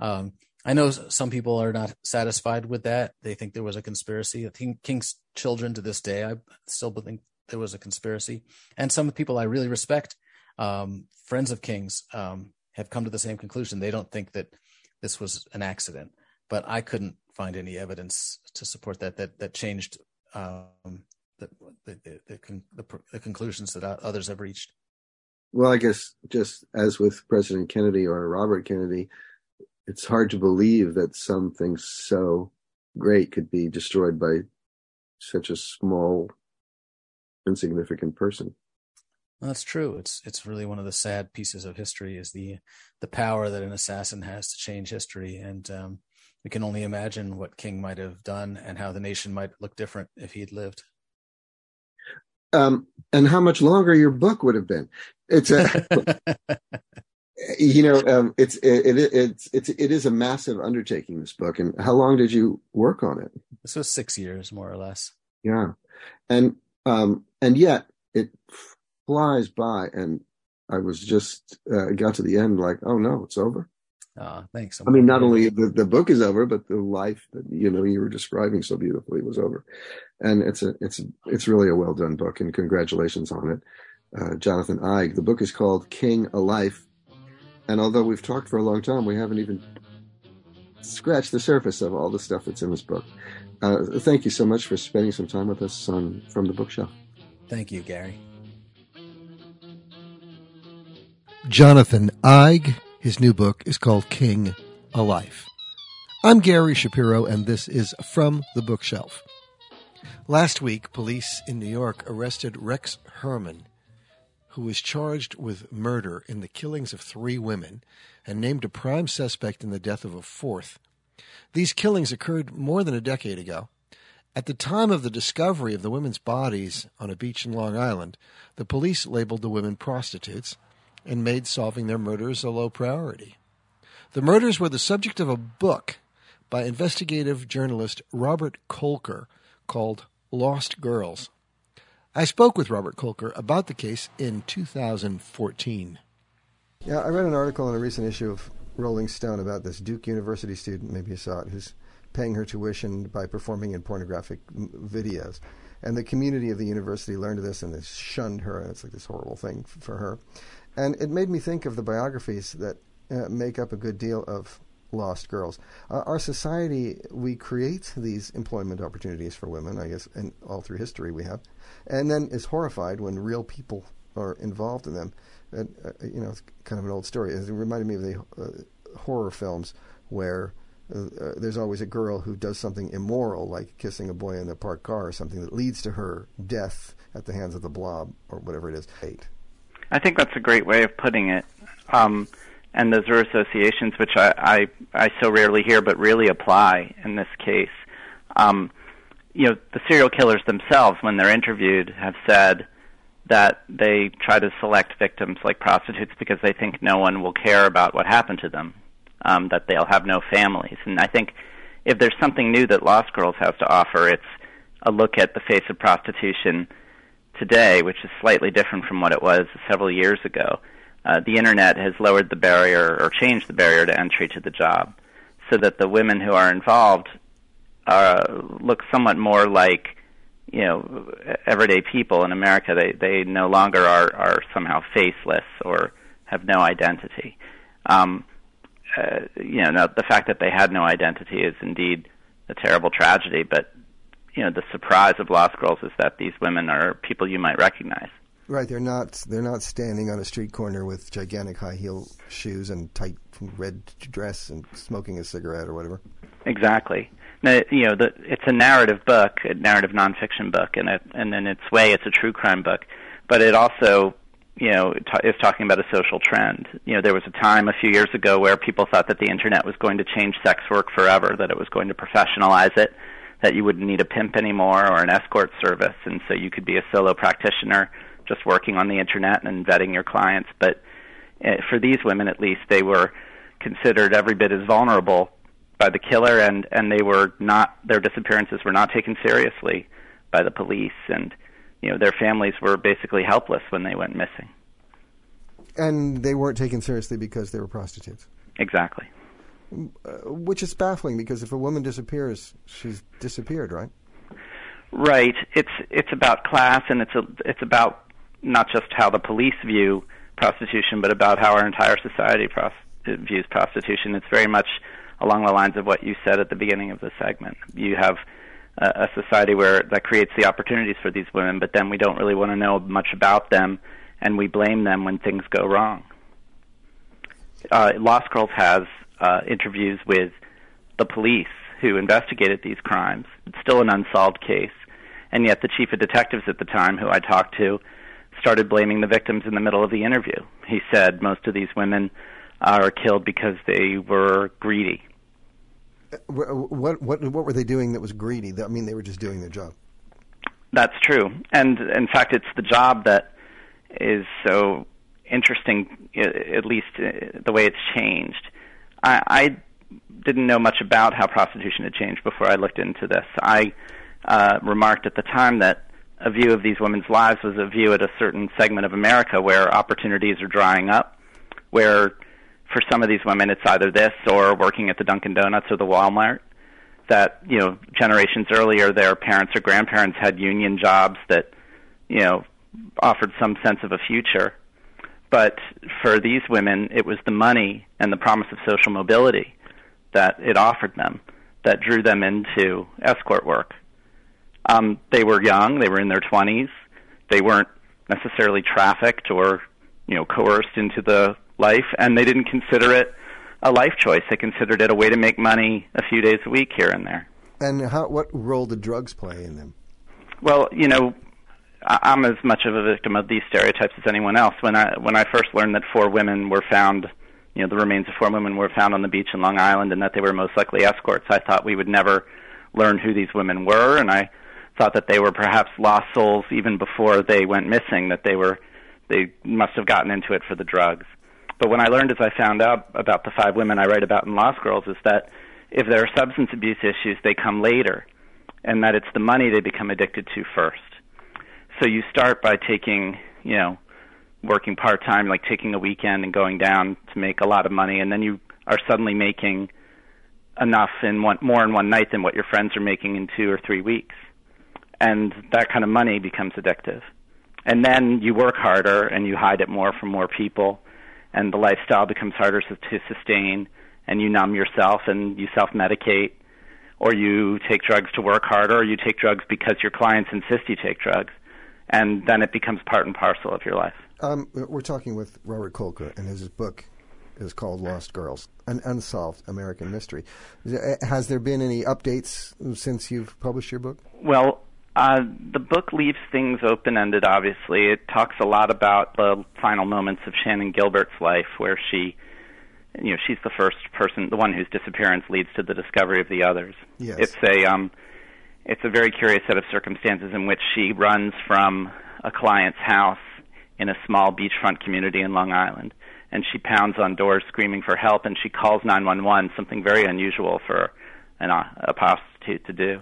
I know some people are not satisfied with that. They think there was a conspiracy. I think King's children to this day, I still think there was a conspiracy. And some people I really respect, friends of King's, have come to the same conclusion. They don't think that this was an accident, but I couldn't find any evidence to support that changed the conclusions that others have reached. Well, I guess just as with President Kennedy or Robert Kennedy, it's hard to believe that something so great could be destroyed by such a small insignificant person. Well, that's true. It's really one of the sad pieces of history is the power that an assassin has to change history. And we can only imagine what King might have done and how the nation might look different if he'd lived. And how much longer your book would have been. It is a massive undertaking, this book. And how long did you work on it? This was 6 years, more or less. Yeah. And yet it flies by, and I was just got to the end like, oh no, it's over. Thanks. I mean, not only the book is over, but the life that, you know, you were describing so beautifully was over. And it's really a well done book, and congratulations on it. Jonathan Eig. The book is called King: A Life. And although we've talked for a long time, we haven't even scratched the surface of all the stuff that's in this book. Thank you so much for spending some time with us on From the Bookshelf. Thank you, Gary. Jonathan Eig. His new book is called King: A Life. I'm Gary Shapiro, and this is From the Bookshelf. Last week, police in New York arrested Rex Heuermann, who was charged with murder in the killings of 3 women and named a prime suspect in the death of a 4th. These killings occurred more than a decade ago. At the time of the discovery of the women's bodies on a beach in Long Island, the police labeled the women prostitutes and made solving their murders a low priority. The murders were the subject of a book by investigative journalist Robert Kolker called Lost Girls. I spoke with Robert Kolker about the case in 2014. Yeah, I read an article in a recent issue of Rolling Stone about this Duke University student, maybe you saw it, who's paying her tuition by performing in pornographic videos. And the community of the university learned of this and they shunned her, and it's like this horrible thing for her. And it made me think of the biographies that make up a good deal of Lost Girls. Our society, we create these employment opportunities for women, I guess, and all through history we have, and then is horrified when real people are involved in them. And, you know, it's kind of an old story. It reminded me of the horror films where there's always a girl who does something immoral, like kissing a boy in the parked car or something, that leads to her death at the hands of the blob or whatever it is. I think that's a great way of putting it. And those are associations which I so rarely hear but really apply in this case. You know, the serial killers themselves, when they're interviewed, have said that they try to select victims like prostitutes because they think no one will care about what happened to them, that they'll have no families. And I think if there's something new that Lost Girls has to offer, it's a look at the face of prostitution today, which is slightly different from what it was several years ago. The Internet has lowered the barrier or changed the barrier to entry to the job so that the women who are involved look somewhat more like, you know, everyday people in America. They no longer are somehow faceless or have no identity. You know, now the fact that they had no identity is indeed a terrible tragedy, but, you know, the surprise of Lost Girls is that these women are people you might recognize. Right, they're not standing on a street corner with gigantic high heel shoes and tight red dress and smoking a cigarette or whatever. Exactly. Now, you know, it's a narrative book, a narrative nonfiction book, and in its way, it's a true crime book. But it also, you know, is talking about a social trend. You know, there was a time a few years ago where people thought that the internet was going to change sex work forever, that it was going to professionalize it, that you wouldn't need a pimp anymore or an escort service, and so you could be a solo practitioner, just working on the internet and vetting your clients. But for these women, at least, they were considered every bit as vulnerable by the killer, and they were not. Their disappearances were not taken seriously by the police, and you know their families were basically helpless when they went missing. And they weren't taken seriously because they were prostitutes. Exactly. Which is baffling, because if a woman disappears, she's disappeared, right? Right. It's about class, and it's about not just how the police view prostitution, but about how our entire society views prostitution. It's very much along the lines of what you said at the beginning of the segment. You have a society that creates the opportunities for these women, but then we don't really want to know much about them, and we blame them when things go wrong. Lost Girls has interviews with the police who investigated these crimes. It's still an unsolved case. And yet the chief of detectives at the time, who I talked to, started blaming the victims in the middle of the interview. He said most of these women are killed because they were greedy. What were they doing that was greedy? I mean, they were just doing their job. That's true. And, in fact, it's the job that is so interesting, at least the way it's changed. I didn't know much about how prostitution had changed before I looked into this. I remarked at the time that a view of these women's lives was a view at a certain segment of America where opportunities are drying up, where for some of these women it's either this or working at the Dunkin' Donuts or the Walmart, that, you know, generations earlier their parents or grandparents had union jobs that, you know, offered some sense of a future. But for these women, it was the money and the promise of social mobility that it offered them that drew them into escort work. They were young. They were in their 20s. They weren't necessarily trafficked or, you know, coerced into the life, and they didn't consider it a life choice. They considered it a way to make money a few days a week here and there. And what role did drugs play in them? Well, you know, I'm as much of a victim of these stereotypes as anyone else. When I first learned that four women were found, you know, the remains of four women were found on the beach in Long Island and that they were most likely escorts, I thought we would never learn who these women were, and I thought that they were perhaps lost souls even before they went missing, that they must have gotten into it for the drugs. But when I learned, as I found out about the five women I write about in Lost Girls, is that if there are substance abuse issues, they come later, and that it's the money they become addicted to first. So you start by taking, you know, working part-time, like taking a weekend and going down to make a lot of money, and then you are suddenly making enough more in one night than what your friends are making in 2 or 3 weeks. And that kind of money becomes addictive. And then you work harder and you hide it more from more people, and the lifestyle becomes harder to sustain, and you numb yourself and you self-medicate, or you take drugs to work harder, or you take drugs because your clients insist you take drugs. And then it becomes part and parcel of your life. We're talking with Robert Kolker, and his book is called Lost Girls, An Unsolved American Mystery. Has there been any updates since you've published your book? Well, the book leaves things open-ended, obviously. It talks a lot about the final moments of Shannon Gilbert's life, where she, you know, she's the first person, the one whose disappearance leads to the discovery of the others. Yes. It's a very curious set of circumstances in which she runs from a client's house in a small beachfront community in Long Island, and she pounds on doors screaming for help, and she calls 911, something very unusual for a prostitute to do.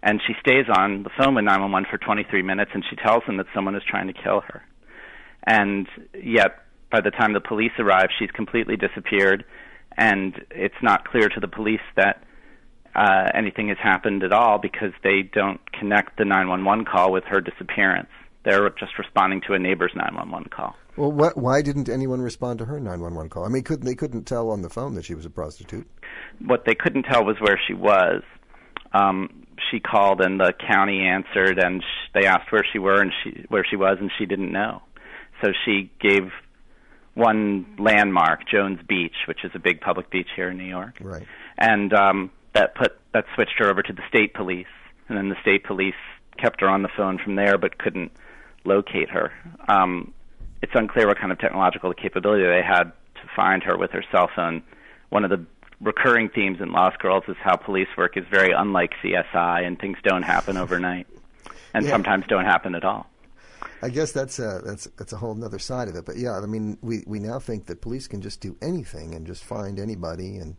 And she stays on the phone with 911 for 23 minutes, and she tells them that someone is trying to kill her. And yet, by the time the police arrive, she's completely disappeared, and it's not clear to the police that anything has happened at all, because they don't connect the 911 call with her disappearance. They're just responding to a neighbor's 911 call. Well, why didn't anyone respond to her 911 call? I mean, they couldn't tell on the phone that she was a prostitute. What they couldn't tell was where she was. She called, and the county answered, and they asked where she was, and she didn't know. So she gave one landmark, Jones Beach, which is a big public beach here in New York. Right. And that switched her over to the state police, and then the state police kept her on the phone from there but couldn't locate her. It's unclear what kind of technological capability they had to find her with her cell phone. One of the recurring themes in Lost Girls is how police work is very unlike CSI, and things don't happen overnight, and sometimes don't happen at all. I guess that's a whole other side of it. But yeah, I mean, we now think that police can just do anything and just find anybody, and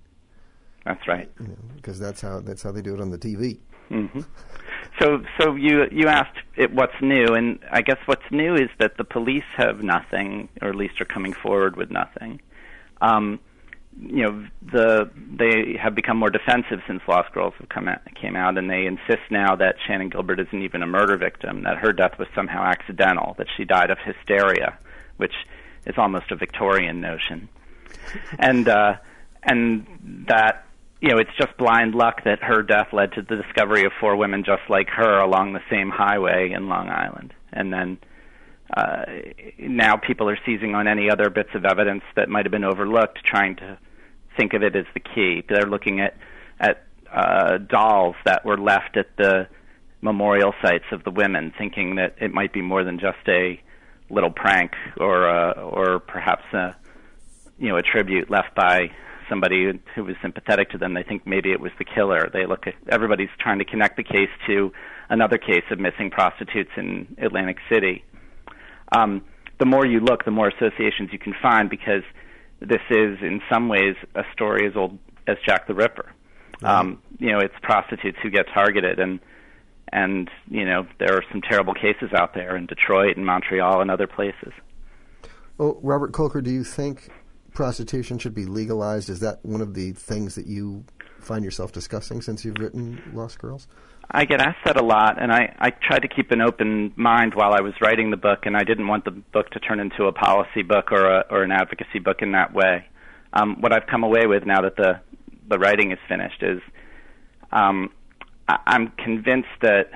that's right, you know, because that's how they do it on the TV. Mm-hmm. So you asked it, what's new, and I guess what's new is that the police have nothing, or at least are coming forward with nothing. You know, they have become more defensive since Lost Girls came out, and they insist now that Shannon Gilbert isn't even a murder victim, that her death was somehow accidental, that she died of hysteria, which is almost a Victorian notion, and that, you know, it's just blind luck that her death led to the discovery of four women just like her along the same highway in Long Island, and then now people are seizing on any other bits of evidence that might have been overlooked, trying to think of it as the key. They're looking at dolls that were left at the memorial sites of the women, thinking that it might be more than just a little prank or perhaps a tribute left by somebody who was sympathetic to them. They think maybe it was the killer. They look at everybody's trying to connect the case to another case of missing prostitutes in Atlantic City. The more you look, the more associations you can find, because this is in some ways a story as old as Jack the Ripper. It's prostitutes who get targeted, and there are some terrible cases out there in Detroit and Montreal and other places. Well, Robert Kolker, do you think prostitution should be legalized? Is that one of the things that you find yourself discussing since you've written Lost Girls? I get asked that a lot, and I tried to keep an open mind while I was writing the book, and I didn't want the book to turn into a policy book or an advocacy book in that way. What I've come away with now that the writing is finished is I'm convinced that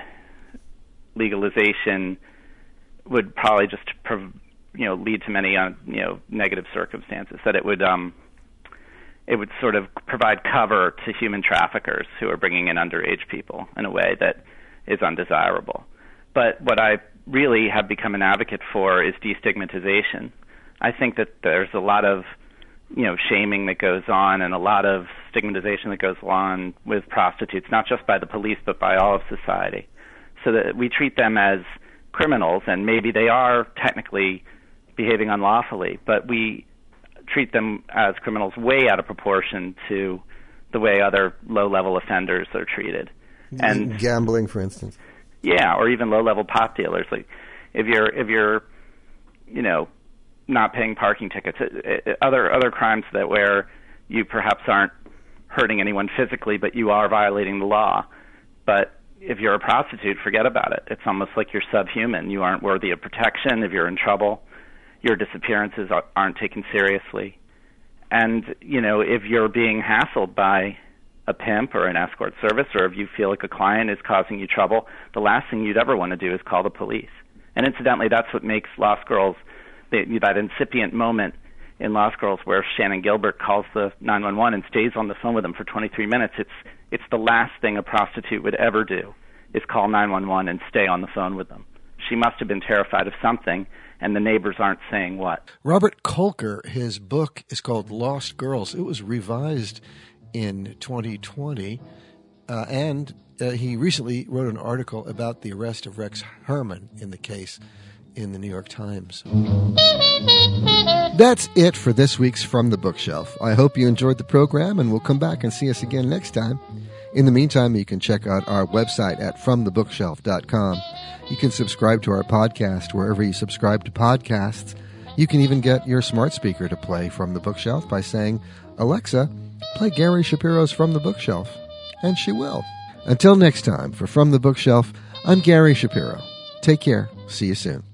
legalization would probably just lead to many negative circumstances, that it would sort of provide cover to human traffickers who are bringing in underage people in a way that is undesirable. But what I really have become an advocate for is destigmatization. I think that there's a lot of shaming that goes on and a lot of stigmatization that goes on with prostitutes, not just by the police but by all of society, so that we treat them as criminals, and maybe they are technically behaving unlawfully, but we treat them as criminals way out of proportion to the way other low-level offenders are treated. And gambling, for instance. Yeah, or even low-level pot dealers. Like if you're not paying parking tickets, other crimes that where you perhaps aren't hurting anyone physically, but you are violating the law. But if you're a prostitute, forget about it. It's almost like you're subhuman. You aren't worthy of protection if you're in trouble. Your disappearances aren't taken seriously. And, if you're being hassled by a pimp or an escort service, or if you feel like a client is causing you trouble, the last thing you'd ever want to do is call the police. And incidentally, that's what makes Lost Girls, that incipient moment in Lost Girls where Shannon Gilbert calls the 911 and stays on the phone with them for 23 minutes. It's the last thing a prostitute would ever do, is call 911 and stay on the phone with them. She must have been terrified of something, and the neighbors aren't saying what. Robert Kolker, his book is called Lost Girls. It was revised in 2020, and he recently wrote an article about the arrest of Rex Heuermann in the case in the New York Times. That's it for this week's From the Bookshelf. I hope you enjoyed the program, and we'll come back and see us again next time. In the meantime, you can check out our website at fromthebookshelf.com. You can subscribe to our podcast wherever you subscribe to podcasts. You can even get your smart speaker to play From the Bookshelf by saying, "Alexa, play Gary Shapiro's From the Bookshelf," and she will. Until next time, for From the Bookshelf, I'm Gary Shapiro. Take care. See you soon.